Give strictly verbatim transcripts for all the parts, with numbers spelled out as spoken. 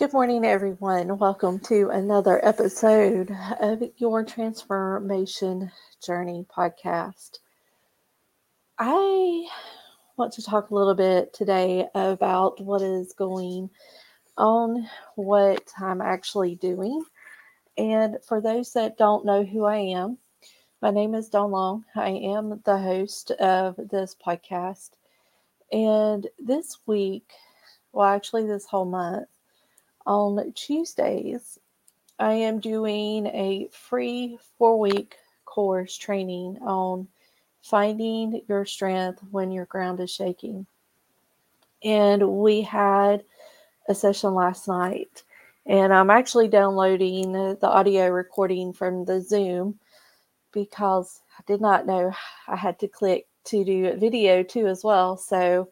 Good morning, everyone. Welcome to another episode of your Transformation Journey podcast. I want to talk a little bit today about what is going on, what I'm actually doing. And for those that don't know who I am, my name is Dawn Long. I am the host of this podcast. And this week, well, actually this whole month, on Tuesdays, I am doing a free four-week course training on finding your strength when your ground is shaking. And we had a session last night, and I'm actually downloading the audio recording from the Zoom because I did not know I had to click to do video too as well. So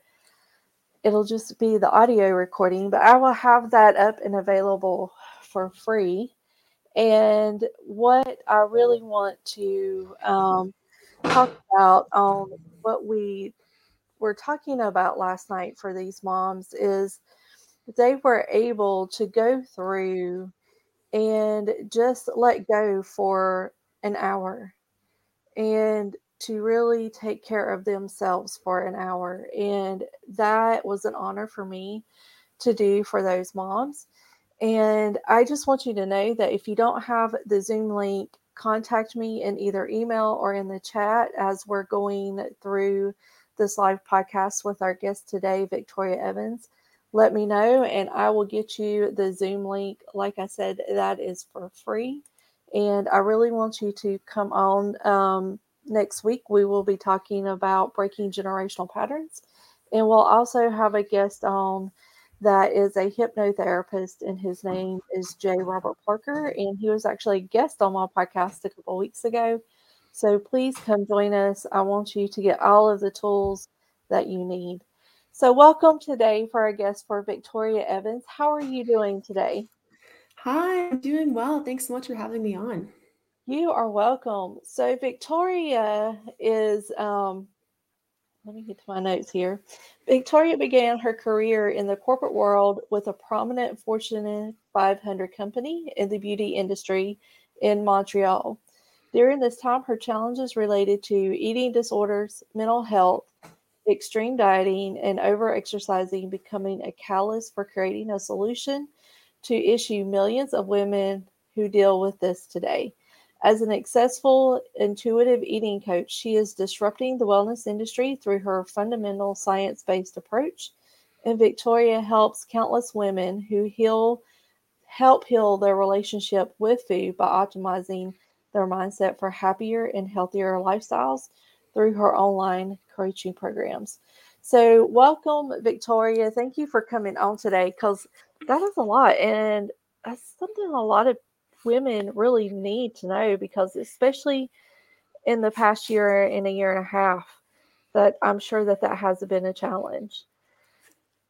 it'll just be the audio recording, but I will have that up and available for free. And what I really want to um, talk about on what we were talking about last night for these moms is they were able to go through and just let go for an hour and to really take care of themselves for an hour. And that was an honor for me to do for those moms. And I just want you to know that if you don't have the Zoom link, contact me in either email or in the chat as we're going through this live podcast with our guest today, Victoria Evans. Let me know and I will get you the Zoom link. Like I said, that is for free. And I really want you to come on. Um, Next week, we will be talking about breaking generational patterns. And we'll also have a guest on that is a hypnotherapist, and his name is Jay Robert Parker. And he was actually a guest on my podcast a couple weeks ago. So please come join us. I want you to get all of the tools that you need. So welcome today for our guest for Victoria Evans. How are you doing today? Hi, I'm doing well. Thanks so much for having me on. You are welcome. So Victoria is, um, let me get to my notes here. Victoria began her career in the corporate world with a prominent Fortune five hundred company in the beauty industry in Montreal. During this time, her challenges related to eating disorders, mental health, extreme dieting, and over-exercising becoming a catalyst for creating a solution to issue millions of women who deal with this today. As an successful intuitive eating coach, she is disrupting the wellness industry through her fundamental science-based approach. And Victoria helps countless women who heal, help heal their relationship with food by optimizing their mindset for happier and healthier lifestyles through her online coaching programs. So welcome, Victoria. Thank you for coming on today, because that is a lot. And that's something a lot of women really need to know, because especially in the past year and a year and a half, that I'm sure that that has been a challenge.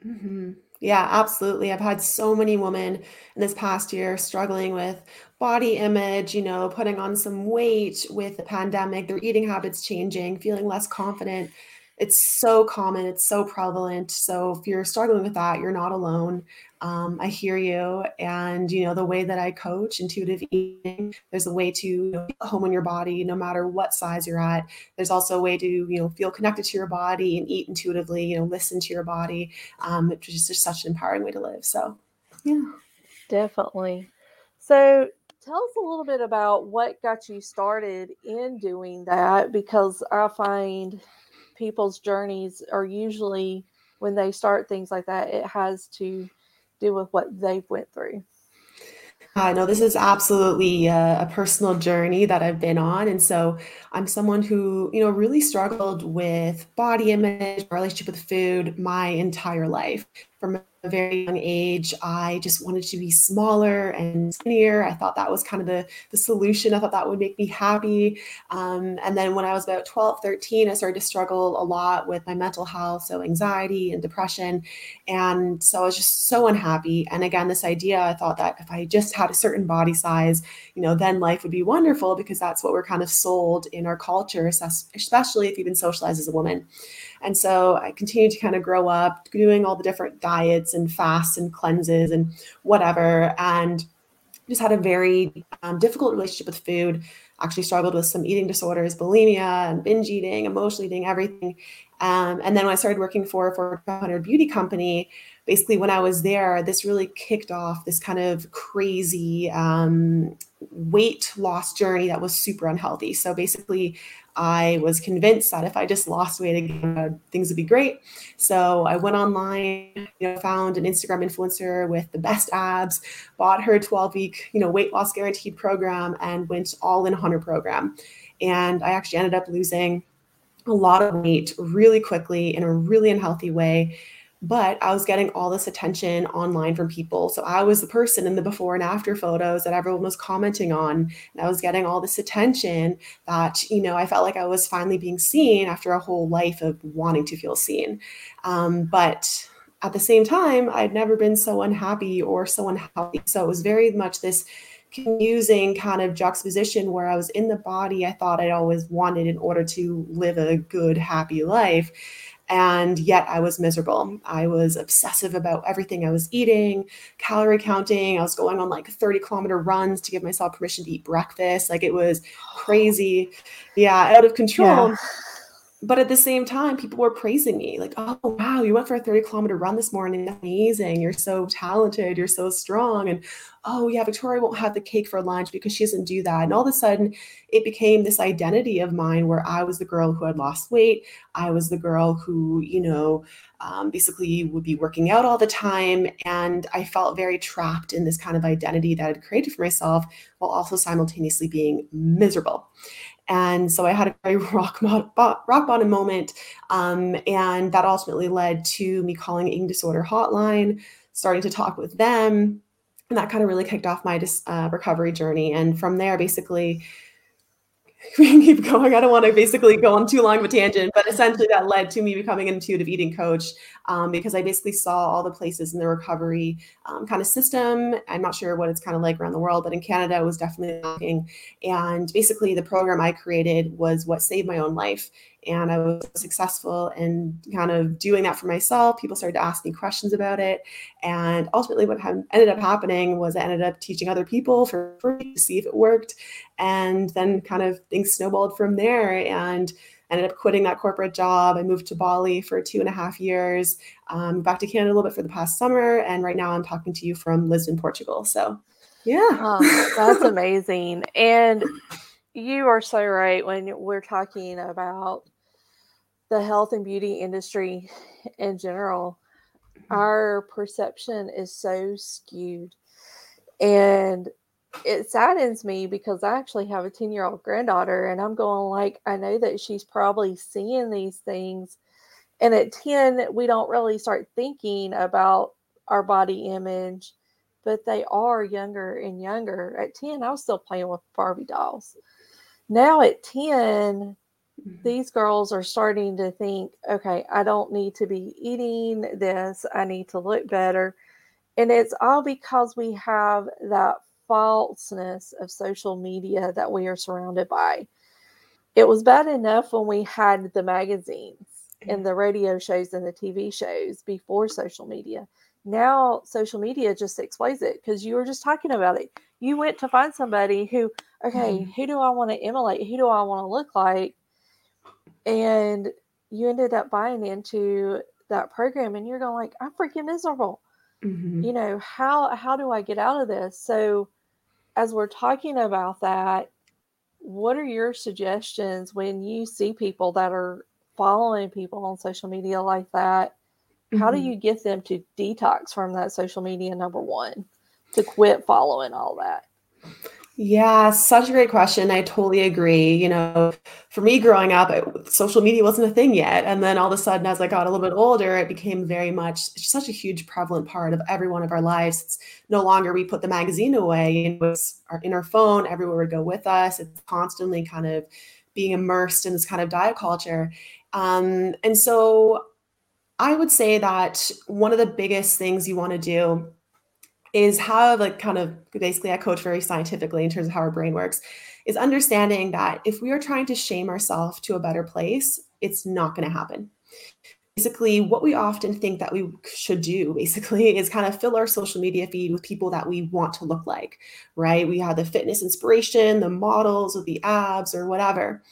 Mm-hmm. Yeah, absolutely. I've had so many women in this past year struggling with body image, you know, putting on some weight with the pandemic, their eating habits changing, feeling less confident. It's so common. It's so prevalent. So if you're struggling with that, you're not alone. Um, I hear you. And, you know, the way that I coach intuitive eating, there's a way to, you know, feel at home in your body, no matter what size you're at. There's also a way to, you know, feel connected to your body and eat intuitively, you know, listen to your body, um, which is just such an empowering way to live. So, yeah. Definitely. So tell us a little bit about what got you started in doing that, because I find people's journeys are usually, when they start things like that, it has to do with what they've went through. I uh, know this is absolutely a, a personal journey that I've been on. And so I'm someone who, you know, really struggled with body image, my relationship with food, my entire life. From a very young age, I just wanted to be smaller and skinnier. I thought that was kind of the, the solution. I thought that would make me happy. Um, and then when I was about twelve, thirteen, I started to struggle a lot with my mental health, so anxiety and depression. And so I was just so unhappy. And again, this idea, I thought that if I just had a certain body size, you know, then life would be wonderful, because that's what we're kind of sold in our culture, especially if you've been socialized as a woman. And so I continued to kind of grow up doing all the different diets and fasts and cleanses and whatever. And just had a very um, difficult relationship with food, actually struggled with some eating disorders, bulimia and binge eating, emotional eating, everything. Um, and then when I started working for a Fortune five hundred beauty company, basically when I was there, this really kicked off this kind of crazy um, weight loss journey that was super unhealthy. So basically I was convinced that if I just lost weight again, things would be great. So I went online, you know, found an Instagram influencer with the best abs, bought her twelve week, you know, weight loss guaranteed program, and went all in on her program. And I actually ended up losing a lot of weight really quickly in a really unhealthy way. But I was getting all this attention online from people. So I was the person in the before and after photos that everyone was commenting on. And I was getting all this attention that, you know, I felt like I was finally being seen after a whole life of wanting to feel seen. Um, but at the same time, I'd never been so unhappy or so unhealthy. So it was very much this confusing kind of juxtaposition where I was in the body I thought I'd always wanted in order to live a good, happy life. And yet I was miserable. I was obsessive about everything I was eating, calorie counting. I was going on like thirty kilometer runs to give myself permission to eat breakfast. Like it was crazy. Yeah, out of control. Yeah. But at the same time, people were praising me like, oh, wow, you went for a thirty kilometer run this morning. That's amazing. You're so talented. You're so strong. And oh, yeah, Victoria won't have the cake for lunch because she doesn't do that. And all of a sudden it became this identity of mine where I was the girl who had lost weight. I was the girl who, you know, um, basically would be working out all the time. And I felt very trapped in this kind of identity that I'd created for myself while also simultaneously being miserable. And so I had a very rock, mod- rock bottom moment. Um, and that ultimately led to me calling Eating Disorder Hotline, starting to talk with them. And that kind of really kicked off my dis- uh, recovery journey. And from there, basically, we can keep going. I don't want to basically go on too long of a tangent, but essentially that led to me becoming an intuitive eating coach um, because I basically saw all the places in the recovery um, kind of system. I'm not sure what it's kind of like around the world, but in Canada it was definitely lacking. And basically the program I created was what saved my own life. And I was successful in kind of doing that for myself. People started to ask me questions about it. And ultimately what ha- ended up happening was I ended up teaching other people for free to see if it worked. And then kind of things snowballed from there and ended up quitting that corporate job. I moved to Bali for two and a half years, um, back to Canada a little bit for the past summer. And right now I'm talking to you from Lisbon, Portugal. So yeah. Oh, that's amazing. And you are so right when we're talking about the health and beauty industry in general. Our perception is so skewed. And it saddens me because I actually have a ten-year-old granddaughter, and I'm going like, I know that she's probably seeing these things. And at ten, we don't really start thinking about our body image, but they are younger and younger. At ten, I was still playing with Barbie dolls. Now at ten, these girls are starting to think, okay, I don't need to be eating this. I need to look better. And it's all because we have that falseness of social media that we are surrounded by. It was bad enough when we had the magazines and the radio shows and the T V shows before social media. Now social media just explains it because you were just talking about it. You went to find somebody who, okay, who do I want to emulate? Who do I want to look like? And you ended up buying into that program and you're going like, I'm freaking miserable. Mm-hmm. You know, how, how do I get out of this? So as we're talking about that, what are your suggestions when you see people that are following people on social media like that? Mm-hmm. How do you get them to detox from that social media, number one, to quit following all that? Yeah, such a great question. I totally agree. You know, for me growing up, it, social media wasn't a thing yet. And then all of a sudden, as I got a little bit older, it became very much such a huge prevalent part of every one of our lives. It's no longer we put the magazine away, and it's our, in our phone, everywhere we go with us. It's constantly kind of being immersed in this kind of diet culture. Um, and so I would say that one of the biggest things you want to do is how, like, kind of basically I coach very scientifically in terms of how our brain works, is understanding that if we are trying to shame ourselves to a better place, it's not going to happen. Basically, what we often think that we should do, basically, is kind of fill our social media feed with people that we want to look like, right? We have the fitness inspiration, the models with the abs or whatever.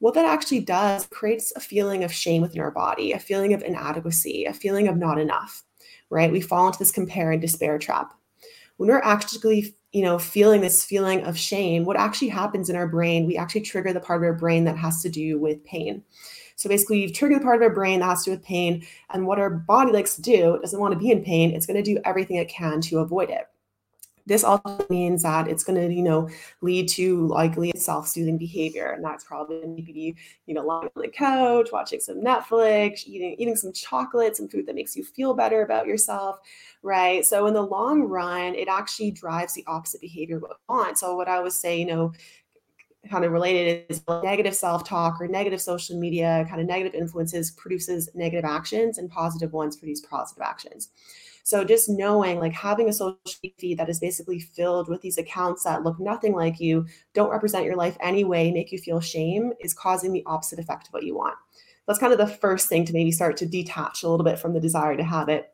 What that actually does creates a feeling of shame within our body, a feeling of inadequacy, a feeling of not enough, right? We fall into this compare and despair trap. When we're actually, you know, feeling this feeling of shame, what actually happens in our brain, we actually trigger the part of our brain that has to do with pain. So basically, you've triggered the part of our brain that has to do with pain, and what our body likes to do, it doesn't want to be in pain. It's going to do everything it can to avoid it. This also means that it's going to, you know, lead to likely self-soothing behavior, and that's probably going to be, you know, lying on the couch, watching some Netflix, eating eating some chocolate, some food that makes you feel better about yourself, right? So in the long run, it actually drives the opposite behavior we want. So what I would say, you know, kind of related is negative self-talk or negative social media, kind of negative influences produces negative actions, and positive ones produce positive actions. So just knowing, like, having a social media feed that is basically filled with these accounts that look nothing like you, don't represent your life anyway, make you feel shame, is causing the opposite effect of what you want. That's kind of the first thing to maybe start to detach a little bit from the desire to have it.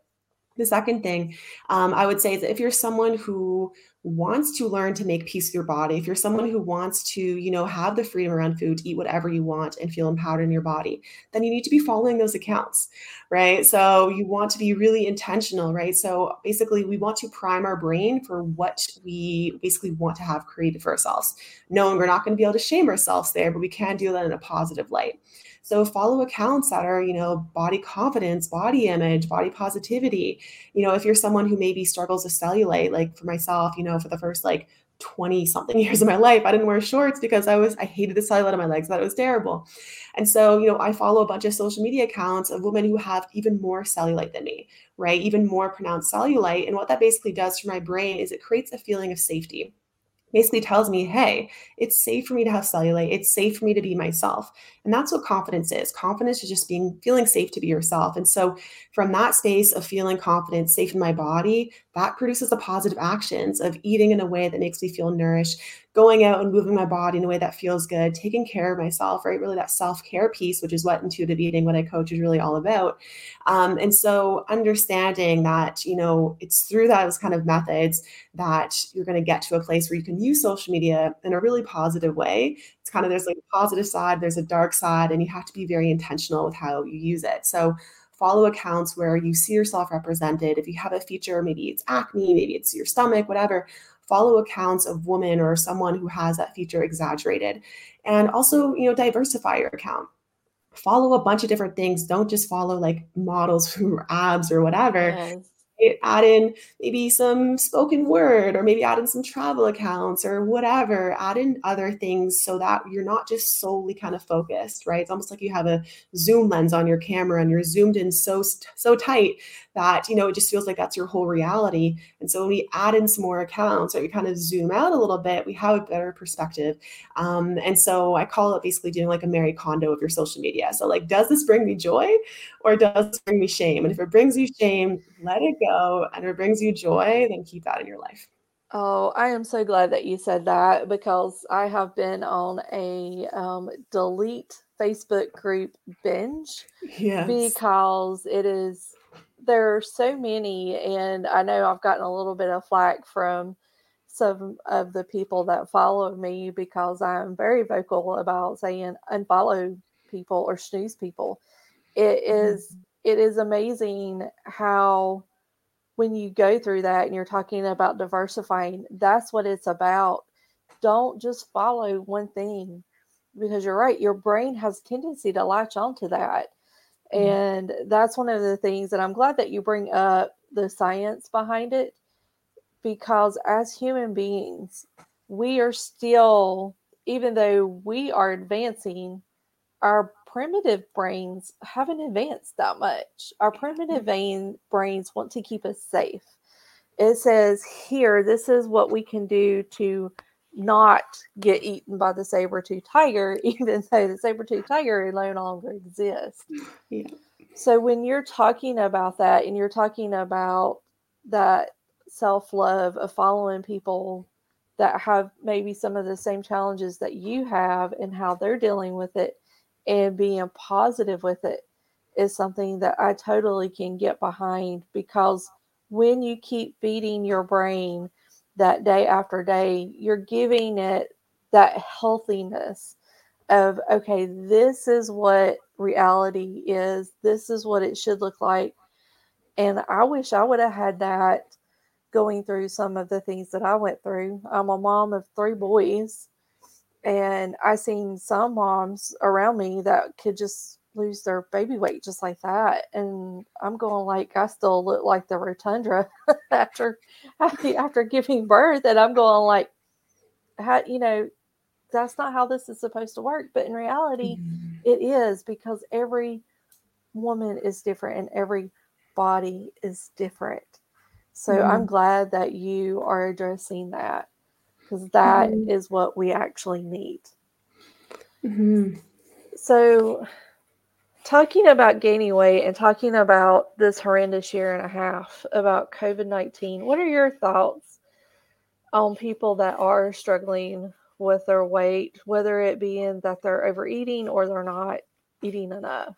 The second thing um, I would say is that if you're someone who wants to learn to make peace with your body, if you're someone who wants to, you know, have the freedom around food, eat whatever you want and feel empowered in your body, then you need to be following those accounts, right? So you want to be really intentional, right? So basically, we want to prime our brain for what we basically want to have created for ourselves, knowing we're not going to be able to shame ourselves there, but we can do that in a positive light. So follow accounts that are, you know, body confidence, body image, body positivity. You know, if you're someone who maybe struggles with cellulite, like for myself, you know, for the first like twenty something years of my life, I didn't wear shorts because I was, I hated the cellulite on my legs, I thought it was terrible. And so, you know, I follow a bunch of social media accounts of women who have even more cellulite than me, right? Even more pronounced cellulite. And what that basically does for my brain is it creates a feeling of safety. Basically tells me, hey, it's safe for me to have cellulite. It's safe for me to be myself. And that's what confidence is. Confidence is just being, feeling safe to be yourself. And so from that space of feeling confident, safe in my body, that produces the positive actions of eating in a way that makes me feel nourished, going out and moving my body in a way that feels good, taking care of myself, right? Really that self-care piece, which is what intuitive eating, what I coach, is really all about. Um, and so understanding that, you know, it's through those kind of methods that you're going to get to a place where you can use social media in a really positive way. It's kind of, there's like a positive side, there's a dark side, and you have to be very intentional with how you use it. So follow accounts where you see yourself represented. If you have a feature, maybe it's acne, maybe it's your stomach, whatever, follow accounts of women or someone who has that feature exaggerated. And also, you know, diversify your account. Follow a bunch of different things. Don't just follow like models who are abs or whatever. Yes. Add in maybe some spoken word, or maybe add in some travel accounts or whatever, add in other things so that you're not just solely kind of focused, right? It's almost like you have a zoom lens on your camera and you're zoomed in so, so tight that, you know, it just feels like that's your whole reality. And so when we add in some more accounts or we kind of zoom out a little bit, we have a better perspective. Um, and so I call it basically doing like a Marie Kondo of your social media. So like, does this bring me joy or does this bring me shame? And if it brings you shame, let it go. And it brings you joy, then keep that in your life. Oh, I am so glad that you said that, because I have been on a um, delete Facebook group binge. Yes. Because it is, there are so many, and I know I've gotten a little bit of flack from some of the people that follow me because I'm very vocal about saying unfollow people or snooze people. It is, mm-hmm. It is amazing how when you go through that and you're talking about diversifying, that's what it's about. Don't just follow one thing, because you're right. Your brain has a tendency to latch onto that. Mm-hmm. And that's one of the things that I'm glad that you bring up, the science behind it, because as human beings, we are still, even though we are advancing, our primitive brains haven't advanced that much. Our primitive vein brains want to keep us safe. It says here, this is what we can do to not get eaten by the saber-toothed tiger, even though the saber-toothed tiger no longer exists. Yeah. So when you're talking about that and you're talking about that self-love of following people that have maybe some of the same challenges that you have and how they're dealing with it, and being positive with it, is something that I totally can get behind, because when you keep feeding your brain that day after day, you're giving it that healthiness of, okay, this is what reality is. This is what it should look like. And I wish I would have had that going through some of the things that I went through. I'm a mom of three boys, and I seen some moms around me that could just lose their baby weight just like that. And I'm going, like, I still look like the Rotundra after, after giving birth. And I'm going, like, how, you know, that's not how this is supposed to work. But in reality, mm-hmm. it is, because every woman is different and every body is different. So mm-hmm. I'm glad that you are addressing that, because that mm-hmm. is what we actually need. Mm-hmm. So talking about gaining weight and talking about this horrendous year and a half about covid nineteen, what are your thoughts on people that are struggling with their weight, whether it be in that they're overeating or they're not eating enough?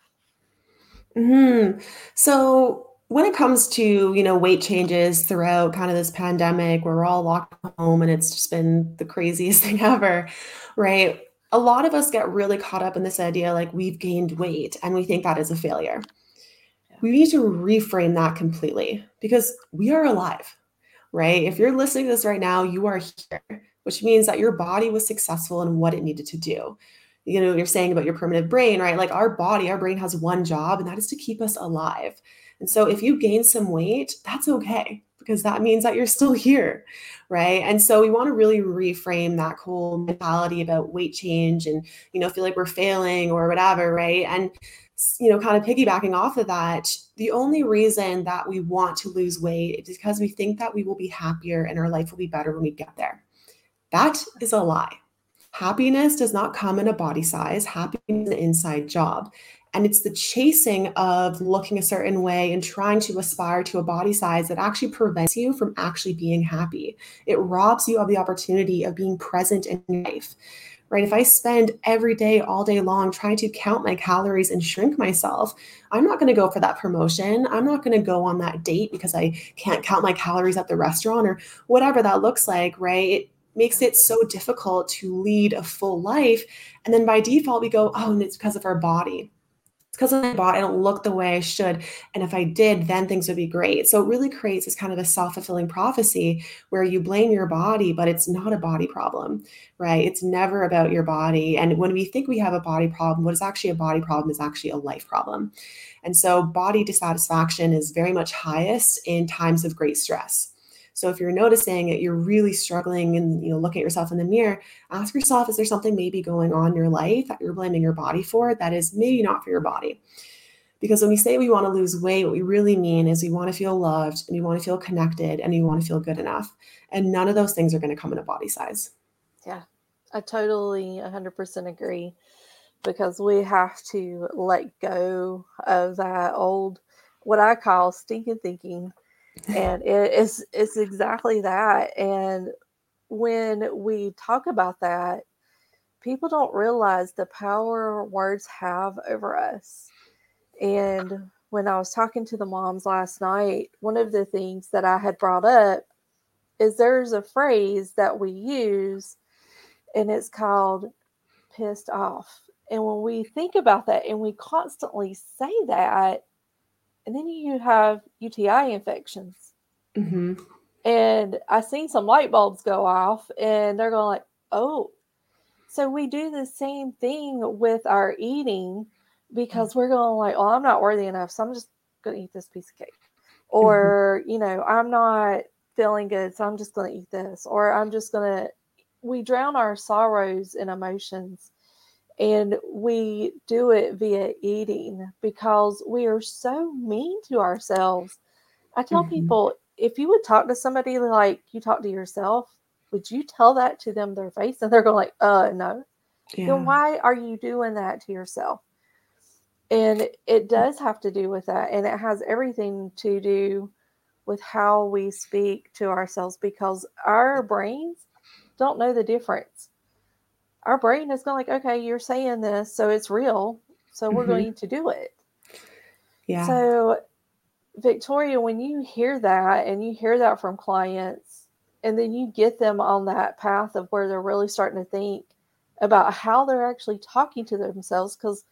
Mm-hmm. So when it comes to, you know, weight changes throughout kind of this pandemic where we're all locked home and it's just been the craziest thing ever, right? A lot of us get really caught up in this idea, like, we've gained weight, and we think that is a failure. Yeah. We need to reframe that completely, because we are alive, right? If you're listening to this right now, you are here, which means that your body was successful in what it needed to do. You know, you're saying about your primitive brain, right? Like, our body, our brain has one job, and that is to keep us alive. And so if you gain some weight, that's okay, because that means that you're still here, right? And so we want to really reframe that whole mentality about weight change and, you know, feel like we're failing or whatever, right? And, you know, kind of piggybacking off of that, the only reason that we want to lose weight is because we think that we will be happier and our life will be better when we get there. That is a lie. Happiness does not come in a body size. Happiness is an inside job. And it's the chasing of looking a certain way and trying to aspire to a body size that actually prevents you from actually being happy. It robs you of the opportunity of being present in life, right? If I spend every day, all day long, trying to count my calories and shrink myself, I'm not going to go for that promotion. I'm not going to go on that date because I can't count my calories at the restaurant or whatever that looks like, right? It makes it so difficult to lead a full life. And then by default, we go, oh, and it's because of our body. It's because of my body, I don't look the way I should. And if I did, then things would be great. So it really creates this kind of a self-fulfilling prophecy where you blame your body, but it's not a body problem, right? It's never about your body. And when we think we have a body problem, what is actually a body problem is actually a life problem. And so body dissatisfaction is very much highest in times of great stress. So if you're noticing that you're really struggling and, you know, look at yourself in the mirror, ask yourself, is there something maybe going on in your life that you're blaming your body for that is maybe not for your body? Because when we say we want to lose weight, what we really mean is we want to feel loved and we want to feel connected and we want to feel good enough. And none of those things are going to come in a body size. Yeah, I totally one hundred percent agree, because we have to let go of that old, what I call stinking thinking. And it is, it's exactly that. And when we talk about that, people don't realize the power words have over us. And when I was talking to the moms last night, one of the things that I had brought up is there's a phrase that we use, and it's called pissed off. And when we think about that and we constantly say that, and then you have U T I infections. Mm-hmm. And I seen some light bulbs go off, and they're going like, oh. So we do the same thing with our eating, because we're going like, oh, I'm not worthy enough, so I'm just going to eat this piece of cake. Or, mm-hmm. you know, I'm not feeling good, so I'm just going to eat this. Or I'm just going to, we drown our sorrows in emotions. And we do it via eating, because we are so mean to ourselves. I tell mm-hmm. people, if you would talk to somebody like you talk to yourself, would you tell that to them their face? And they're going like, uh, no. Yeah. Then why are you doing that to yourself? And it does have to do with that. And it has everything to do with how we speak to ourselves, because our brains don't know the difference. Our brain is going like, okay, you're saying this, so it's real, so we're mm-hmm. going to do it. Yeah. So Victoria, when you hear that and you hear that from clients, and then you get them on that path of where they're really starting to think about how they're actually talking to themselves, because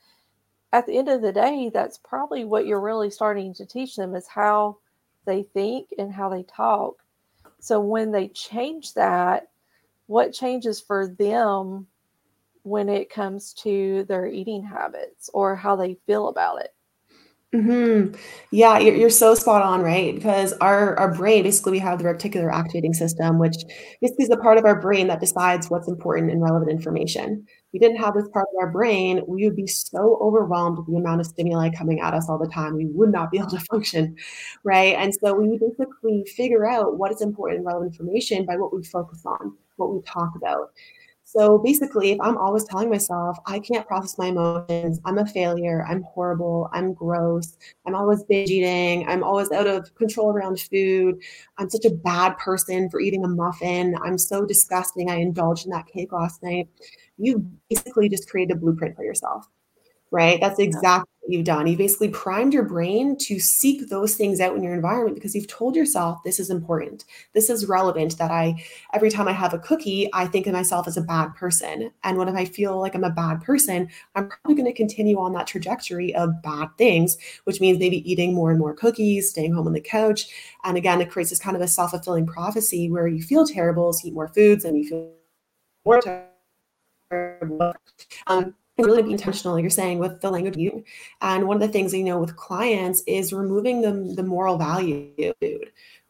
at the end of the day, that's probably what you're really starting to teach them is how they think and how they talk. So when they change that, what changes for them when it comes to their eating habits or how they feel about it? Mm-hmm. Yeah, you're, you're so spot on, right? Because our, our brain, basically we have the reticular activating system, which basically is the part of our brain that decides what's important and relevant information. If we didn't have this part of our brain, we would be so overwhelmed with the amount of stimuli coming at us all the time. We would not be able to function, right? And so we basically figure out what is important and relevant information by what we focus on, what we talk about. So basically, if I'm always telling myself, I can't process my emotions, I'm a failure, I'm horrible, I'm gross, I'm always binge eating, I'm always out of control around food, I'm such a bad person for eating a muffin, I'm so disgusting, I indulged in that cake last night. You basically just created a blueprint for yourself, right? That's exactly what you've done. You basically primed your brain to seek those things out in your environment because you've told yourself this is important. This is relevant that I, every time I have a cookie, I think of myself as a bad person. And when I feel like I'm a bad person, I'm probably going to continue on that trajectory of bad things, which means maybe eating more and more cookies, staying home on the couch. And again, it creates this kind of a self-fulfilling prophecy where you feel terrible, so you eat more foods and you feel more terrible. Um, really be intentional, like you're saying, with the language you. And one of the things, you know, with clients is removing the, the moral value,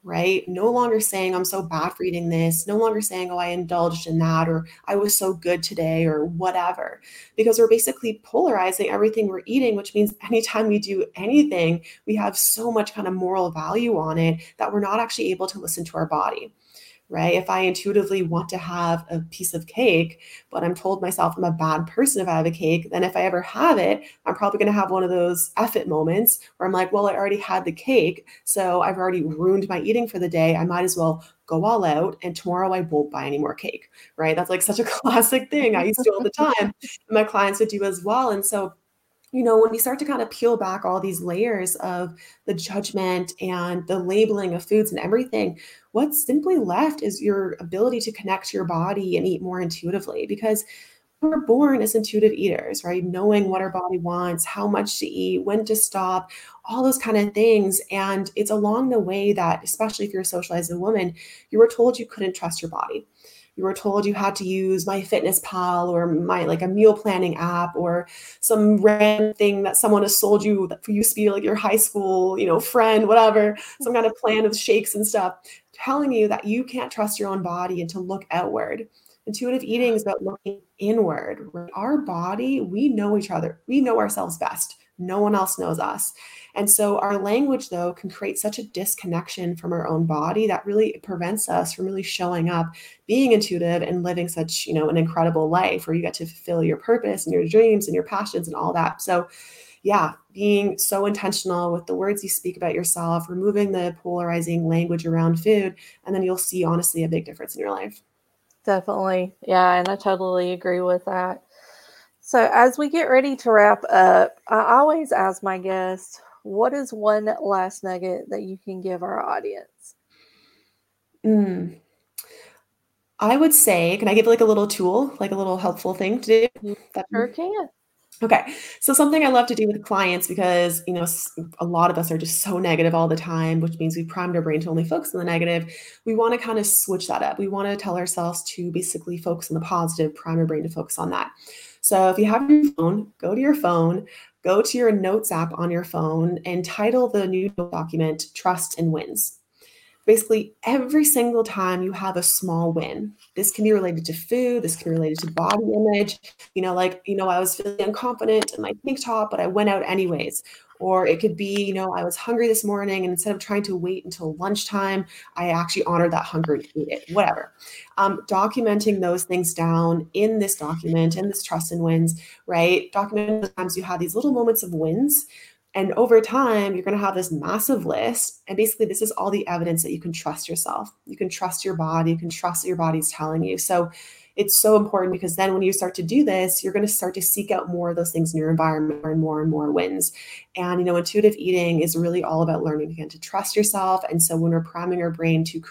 right? No longer saying, I'm so bad for eating this. No longer saying, oh, I indulged in that, or I was so good today, or whatever. Because we're basically polarizing everything we're eating, which means anytime we do anything, we have so much kind of moral value on it that we're not actually able to listen to our body. Right? If I intuitively want to have a piece of cake, but I'm told myself I'm a bad person if I have a cake, then if I ever have it, I'm probably going to have one of those F it moments where I'm like, well, I already had the cake, so I've already ruined my eating for the day. I might as well go all out, and tomorrow I won't buy any more cake, right? That's like such a classic thing I used to do all the time. And my clients would do as well. And so you know, when we start to kind of peel back all these layers of the judgment and the labeling of foods and everything, what's simply left is your ability to connect to your body and eat more intuitively, because we're born as intuitive eaters, right? Knowing what our body wants, how much to eat, when to stop, all those kind of things. And it's along the way that, especially if you're a socialized woman, you were told you couldn't trust your body. You were told you had to use My Fitness Pal or my like a meal planning app or some random thing that someone has sold you that used to be like your high school, you know, friend, whatever, some kind of plan of shakes and stuff, telling you that you can't trust your own body and to look outward. Intuitive eating is about looking inward. Our body, we know each other. We know ourselves best. No one else knows us. And so our language, though, can create such a disconnection from our own body that really prevents us from really showing up, being intuitive and living such, you know, an incredible life where you get to fulfill your purpose and your dreams and your passions and all that. So, yeah, being so intentional with the words you speak about yourself, removing the polarizing language around food, and then you'll see, honestly, a big difference in your life. Definitely. Yeah, and I totally agree with that. So as we get ready to wrap up, I always ask my guests, what is one last nugget that you can give our audience? Mm. I would say, can I give like a little tool, like a little helpful thing to do? You sure can. Okay. So something I love to do with clients, because, you know, a lot of us are just so negative all the time, which means we primed our brain to only focus on the negative. We want to kind of switch that up. We want to tell ourselves to basically focus on the positive, prime our brain to focus on that. So if you have your phone, go to your phone, go to your notes app on your phone and title the new document, Trust and Wins. Basically, every single time you have a small win, this can be related to food, this can be related to body image, you know, like, you know, I was feeling unconfident in my tank top, but I went out anyways. Or it could be, you know, I was hungry this morning, and instead of trying to wait until lunchtime, I actually honored that hunger and ate it, whatever. Um, documenting those things down in this document, in this Trust and Wins, right? Documenting the times you have these little moments of wins. And over time, you're going to have this massive list. And basically, this is all the evidence that you can trust yourself. You can trust your body. You can trust what your body's telling you. So it's so important, because then when you start to do this, you're going to start to seek out more of those things in your environment, and more and more wins. And, you know, intuitive eating is really all about learning again to trust yourself. And so when we're priming our brain to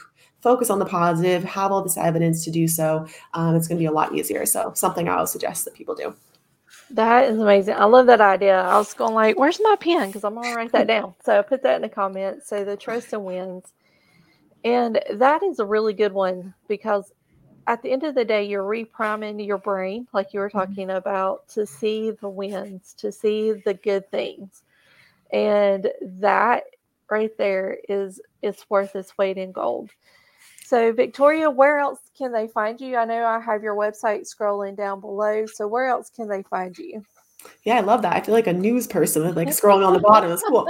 focus on the positive, have all this evidence to do so, um, it's going to be a lot easier. So something I would suggest that people do. That is amazing. I love that idea. I was going like, where's my pen? Because I'm going to write that down. So I put that in the comments. So the trust and wins. And that is a really good one, because at the end of the day, you're repriming your brain, like you were talking about, to see the wins, to see the good things. And that right there is, it's worth its weight in gold. So, Victoria, where else can they find you? I know I have your website scrolling down below. So where else can they find you? Yeah, I love that. I feel like a news person with like scrolling on the bottom. It's cool.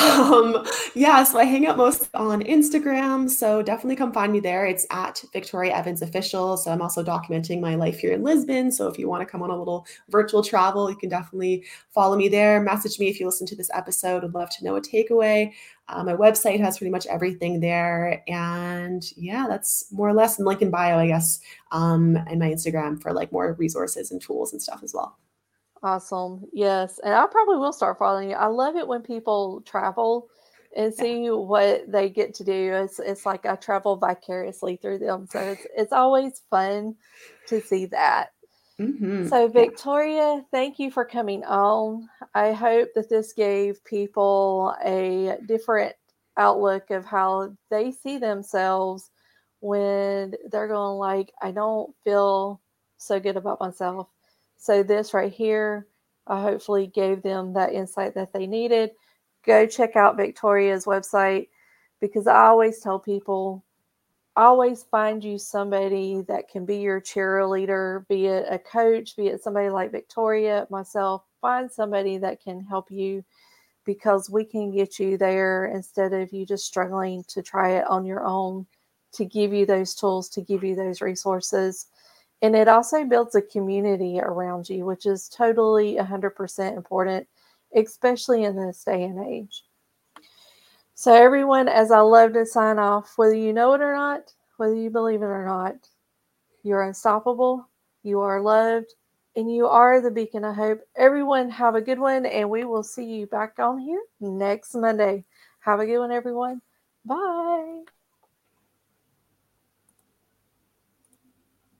Um, yeah, so I hang out most on Instagram. So definitely come find me there. It's at Victoria Evans Official. So I'm also documenting my life here in Lisbon. So if you want to come on a little virtual travel, you can definitely follow me there. Message me if you listen to this episode. I'd love to know a takeaway. Uh, my website has pretty much everything there. And yeah, that's more or less in link in bio, I guess, um, and my Instagram for like more resources and tools and stuff as well. Awesome. Yes. And I probably will start following you. I love it when people travel and see yeah. what they get to do. It's it's like I travel vicariously through them. So it's, it's always fun to see that. Mm-hmm. So Victoria, yeah. thank you for coming on. I hope that this gave people a different outlook of how they see themselves when they're going like, I don't feel so good about myself. So this right here, I hopefully gave them that insight that they needed. Go check out Victoria's website, because I always tell people, always find you somebody that can be your cheerleader, be it a coach, be it somebody like Victoria, myself. Find somebody that can help you, because we can get you there instead of you just struggling to try it on your own, to give you those tools, to give you those resources. And it also builds a community around you, which is totally one hundred percent important, especially in this day and age. So everyone, as I love to sign off, whether you know it or not, whether you believe it or not, you're unstoppable, you are loved, and you are the beacon of hope. Everyone, have a good one, and we will see you back on here next Monday. Have a good one, everyone. Bye.